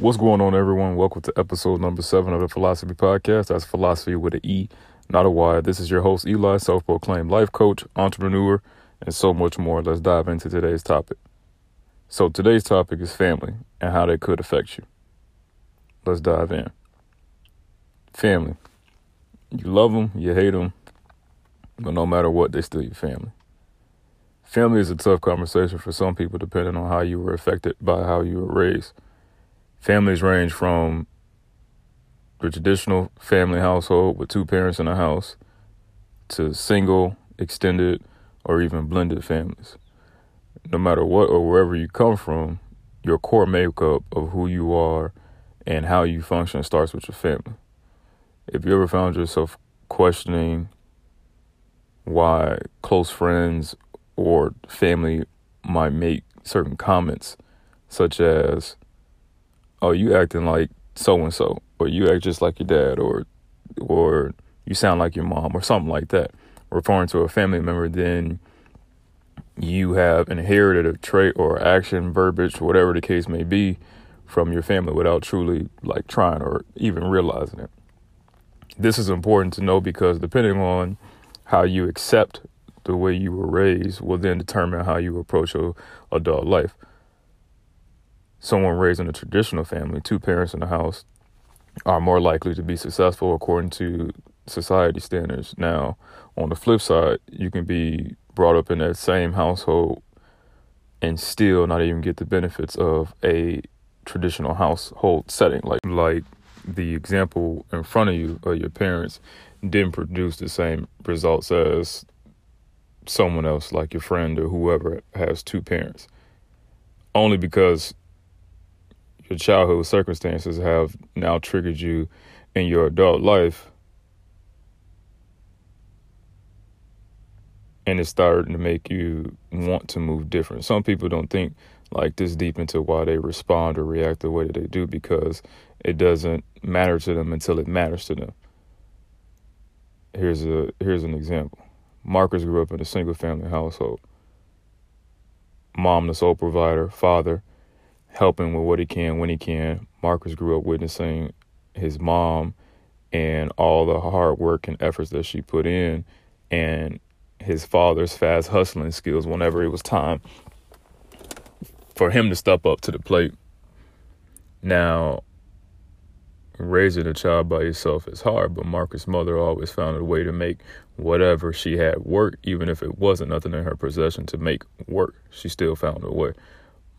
What's going on, everyone? Welcome to episode number 7 of the Philosophy Podcast. That's philosophy with an E, not a Y. This is your host, Eli, self-proclaimed life coach, entrepreneur, and so much more. Let's dive into today's topic. So today's topic is family and how they could affect you. Let's dive in. Family. You love them, you hate them, but no matter what, they're still your family. Family is a tough conversation for some people, depending on how you were affected by how you were raised. Families range from the traditional family household with two parents in a house to single, extended, or even blended families. No matter what or wherever you come from, your core makeup of who you are and how you function starts with your family. If you ever found yourself questioning why close friends or family might make certain comments, such as, oh, you acting like so-and-so, or you act just like your dad, or you sound like your mom, or something like that, referring to a family member, then you have inherited a trait or action, verbiage, whatever the case may be, from your family without truly like trying or even realizing it. This is important to know because depending on how you accept the way you were raised will then determine how you approach your adult life. Someone raised in a traditional family, two parents in the house, are more likely to be successful according to society standards. Now, on the flip side, you can be brought up in that same household and still not even get the benefits of a traditional household setting. Like the example in front of you of your parents didn't produce the same results as someone else, like your friend or whoever has two parents, only because your childhood circumstances have now triggered you in your adult life, and it's starting to make you want to move different. Some people don't think like this deep into why they respond or react the way that they do because it doesn't matter to them until it matters to them. Here's an example. Marcus grew up in a single-family household. Mom, the sole provider, father, helping with what he can, when he can. Marcus grew up witnessing his mom and all the hard work and efforts that she put in and his father's fast hustling skills whenever it was time for him to step up to the plate. Now, raising a child by yourself is hard, but Marcus' mother always found a way to make whatever she had work, even if it wasn't nothing in her possession to make work. She still found a way.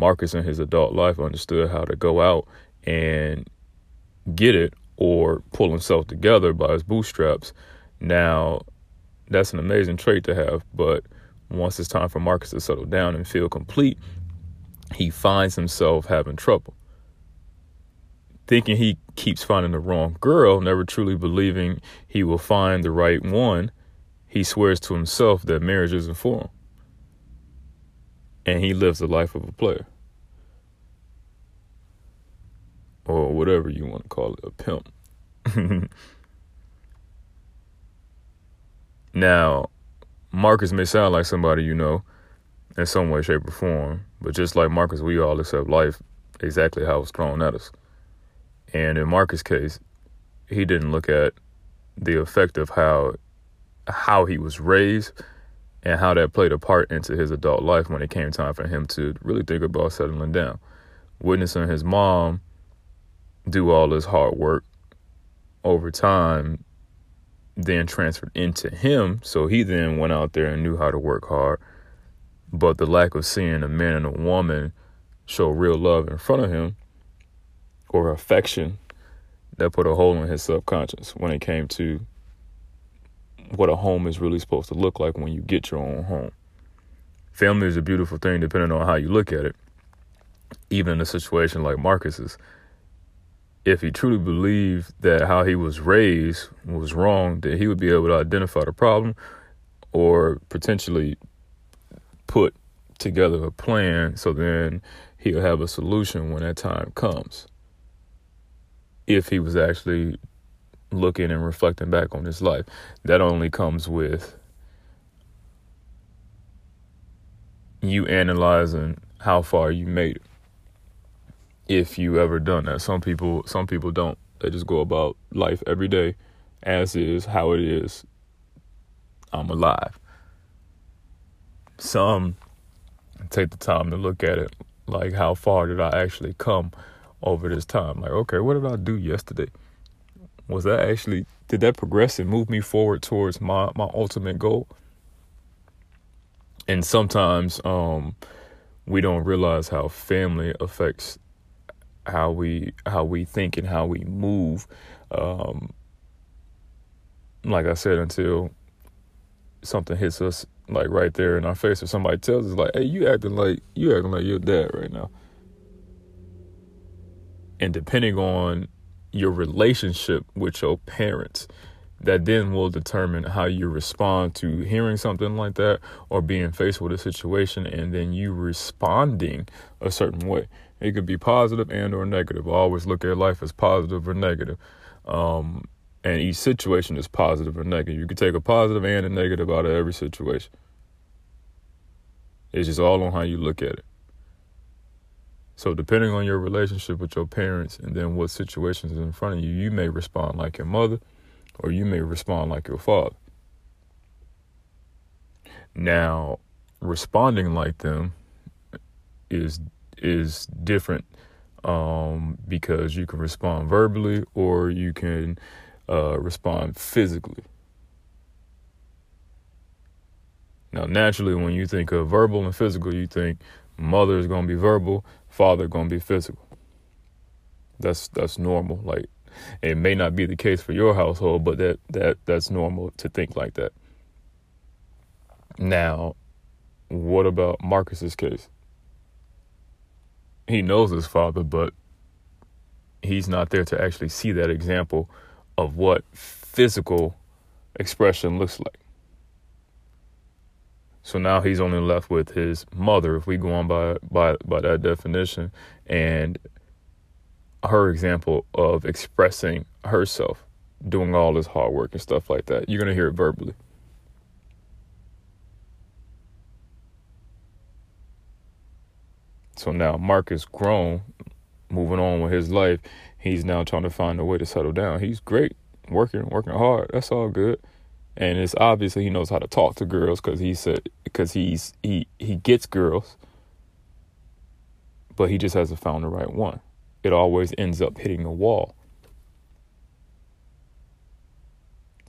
Marcus in his adult life understood how to go out and get it or pull himself together by his bootstraps. Now, that's an amazing trait to have, but once it's time for Marcus to settle down and feel complete, he finds himself having trouble. Thinking he keeps finding the wrong girl, never truly believing he will find the right one, he swears to himself that marriage isn't for him. And he lives the life of a player. Or whatever you want to call it, a pimp. Now, Marcus may sound like somebody you know in some way, shape, or form, but just like Marcus, we all accept life exactly how it's thrown at us. And in Marcus' case, he didn't look at the effect of how he was raised and how that played a part into his adult life when it came time for him to really think about settling down. Witnessing his mom do all this hard work over time, then transferred into him. So he then went out there and knew how to work hard. But the lack of seeing a man and a woman show real love in front of him or affection, that put a hole in his subconscious when it came to what a home is really supposed to look like when you get your own home. Family is a beautiful thing depending on how you look at it. Even in a situation like Marcus's, if he truly believed that how he was raised was wrong, that he would be able to identify the problem or potentially put together a plan so then he'll have a solution when that time comes. If he was actually looking and reflecting back on his life, that only comes with you analyzing how far you made it. if you ever done that. Some people don't. They just go about life every day as is, how it is. I'm alive. Some take the time to look at it, like, how far did I actually come over this time? Like, okay, what did I do yesterday? Was that actually, did that progress and move me forward towards my ultimate goal? And sometimes we don't realize how family affects how we think and how we move. Like I said, until something hits us, like, right there in our face, or somebody tells us, like, hey, you acting like your dad right now. And depending on your relationship with your parents, that then will determine how you respond to hearing something like that or being faced with a situation, and then you responding a certain way. It could be positive and or negative. I always look at life as positive or negative. And each situation is positive or negative. You can take a positive and a negative out of every situation. It's just all on how you look at it. So depending on your relationship with your parents and then what situations is in front of you, you may respond like your mother or you may respond like your father. Now, responding like them is different because you can respond verbally or you can respond physically. Now, naturally, when you think of verbal and physical, you think mother is going to be verbal, father going to be physical. That's normal. Like, it may not be the case for your household, but that's normal to think like that. Now, what about Marcus's case? He knows his father, but he's not there to actually see that example of what physical expression looks like. So now he's only left with his mother, if we go on by that definition, and her example of expressing herself, doing all this hard work and stuff like that. You're going to hear it verbally. So now Marcus grown, moving on with his life. He's now trying to find a way to settle down. He's great, working hard. That's all good. And it's obviously he knows how to talk to girls because he gets girls. But he just hasn't found the right one. It always ends up hitting a wall.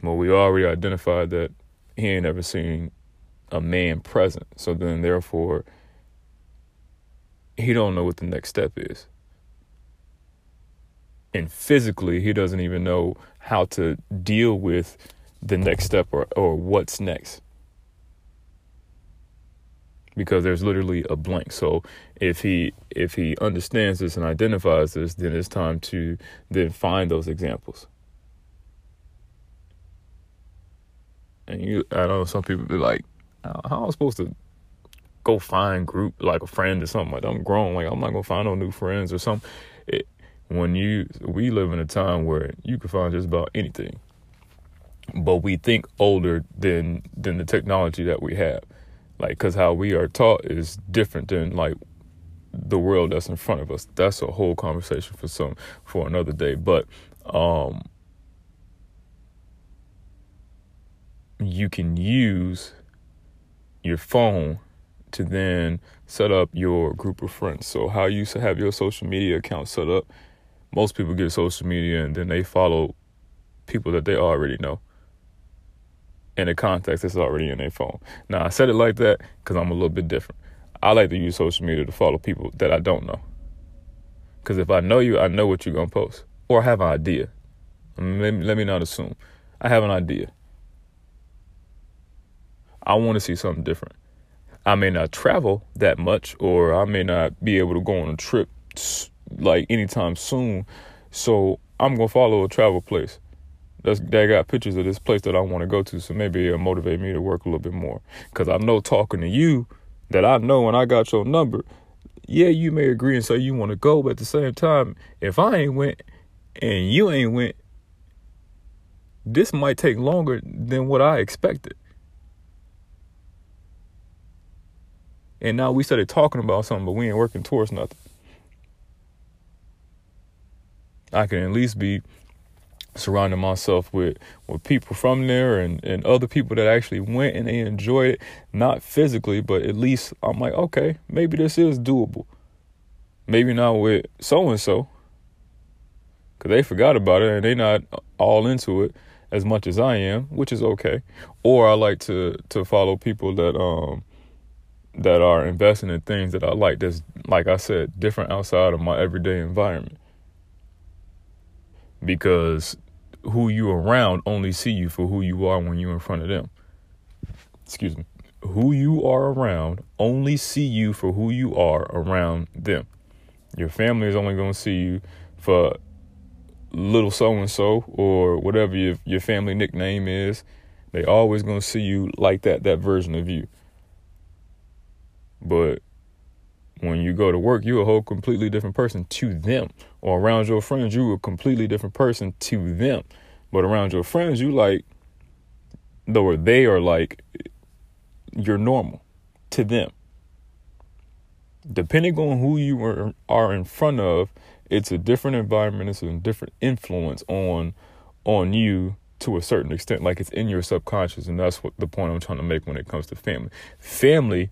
Well, we already identified that he ain't ever seen a man present. So then, therefore, he don't know what the next step is. And physically, he doesn't even know how to deal with the next step or what's next. Because there's literally a blank. So if he understands this and identifies this, then it's time to then find those examples. And I know some people be like, how am I supposed to go find group, like a friend or something? Like, I'm grown, like, I'm not going to find no new friends or something. We live in a time where you can find just about anything. But we think older than the technology that we have. Like, because how we are taught is different than, like, the world that's in front of us. That's a whole conversation for another day. But you can use your phone to then set up your group of friends. So how you have your social media account set up, most people get social media and then they follow people that they already know. In the context that's already in their phone. Now, I said it like that because I'm a little bit different. I like to use social media to follow people that I don't know. Because if I know you, I know what you're going to post. Or I have an idea. I mean, let me not assume. I have an idea. I want to see something different. I may not travel that much, or I may not be able to go on a trip like anytime soon. So I'm going to follow a travel place. They got pictures of this place that I want to go to, so maybe it'll motivate me to work a little bit more. Because I know talking to you, that I know when I got your number, yeah, you may agree and say you want to go, but at the same time, if I ain't went and you ain't went, this might take longer than what I expected. And now we started talking about something, but we ain't working towards nothing. I can at least be surrounding myself with people from there and other people that actually went and they enjoyed it, not physically, but at least I'm like, okay, maybe this is doable. Maybe not with so-and-so, because they forgot about it and they're not all into it as much as I am, which is okay. Or I like to follow people that are investing in things that I like, that's, like I said, different outside of my everyday environment. Because who you around only see you for who you are when you're in front of them. Excuse me. Who you are around only see you for who you are around them. Your family is only going to see you for little so-and-so or whatever your family nickname is. They always going to see you like that version of you. But when you go to work, you're a whole completely different person to them. Or around your friends, you're a completely different person to them. But around your friends, you're normal to them. Depending on who you are in front of, it's a different environment. It's a different influence on you to a certain extent. Like, it's in your subconscious. And that's what the point I'm trying to make when it comes to family. Family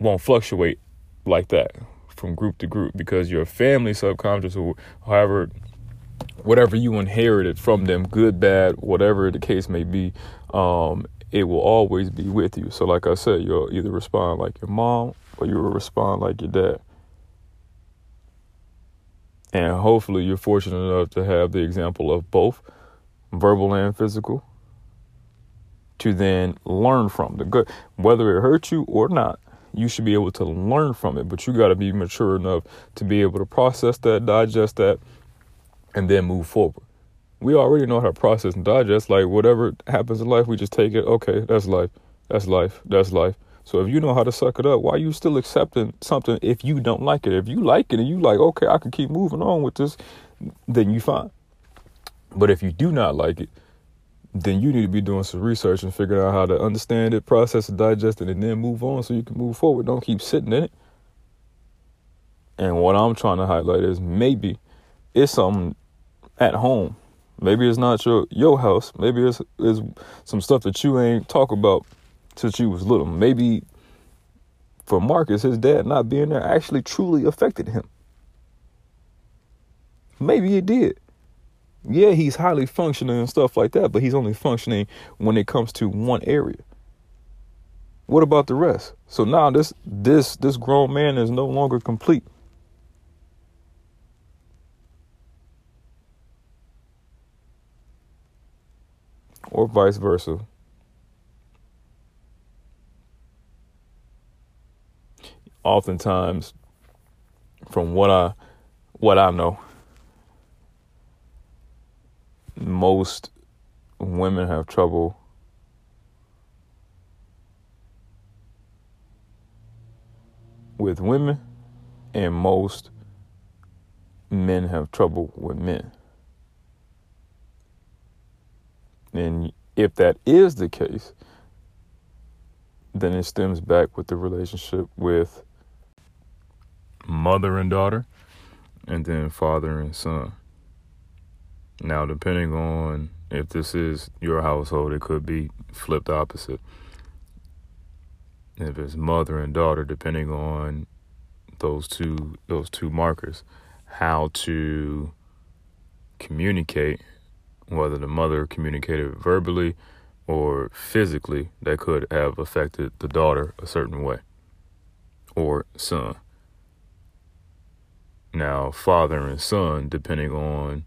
won't fluctuate like that from group to group, because your family subconscious, or however, whatever you inherited from them, good, bad, whatever the case may be, it will always be with you. So like I said, you'll either respond like your mom or you will respond like your dad. And hopefully you're fortunate enough to have the example of both, verbal and physical, to then learn from the good, whether it hurt you or not. You should be able to learn from it, but you got to be mature enough to be able to process that, digest that, and then move forward. We already know how to process and digest. Like, whatever happens in life, we just take it. Okay, that's life. That's life. That's life. So if you know how to suck it up, why are you still accepting something if you don't like it? If you like it and you like, okay, I can keep moving on with this, then you fine. But if you do not like it, then you need to be doing some research and figuring out how to understand it, process it, digest it, and then move on so you can move forward. Don't keep sitting in it. And what I'm trying to highlight is, maybe it's something at home. Maybe it's not your house. Maybe it's some stuff that you ain't talk about since you was little. Maybe for Marcus, his dad not being there actually truly affected him. Maybe it did. Yeah, he's highly functioning and stuff like that, but he's only functioning when it comes to one area. What about the rest? So now this grown man is no longer complete. Or vice versa. Oftentimes, from what I know, most women have trouble with women, and most men have trouble with men. And if that is the case, then it stems back with the relationship with mother and daughter, and then father and son. Now, depending on if this is your household, it could be flipped opposite. If it's mother and daughter, depending on those two markers, how to communicate, whether the mother communicated verbally or physically, that could have affected the daughter a certain way, or son. Now, father and son, depending on,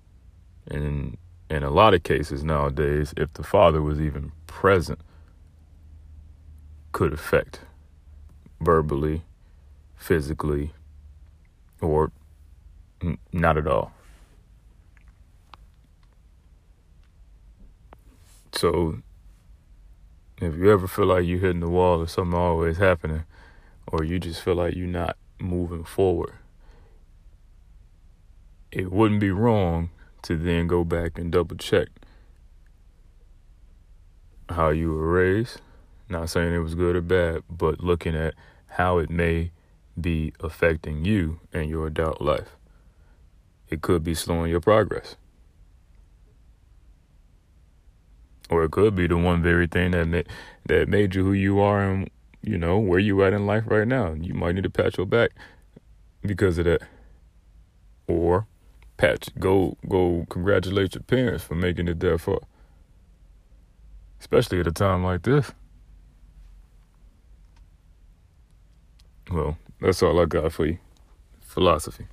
and in a lot of cases nowadays, if the father was even present, could affect verbally, physically, or not at all. So if you ever feel like you're hitting the wall or something always happening, or you just feel like you're not moving forward, it wouldn't be wrong to then go back and double check how you were raised. Not saying it was good or bad, but looking at how it may be affecting you and your adult life. it could be slowing your progress. Or it could be the one very thing that made you who you are and, you know, where you at in life right now. You might need to pat your back because of that. Or go congratulate your parents for making it that far. Especially at a time like this. Well, that's all I got for you. Philosophy.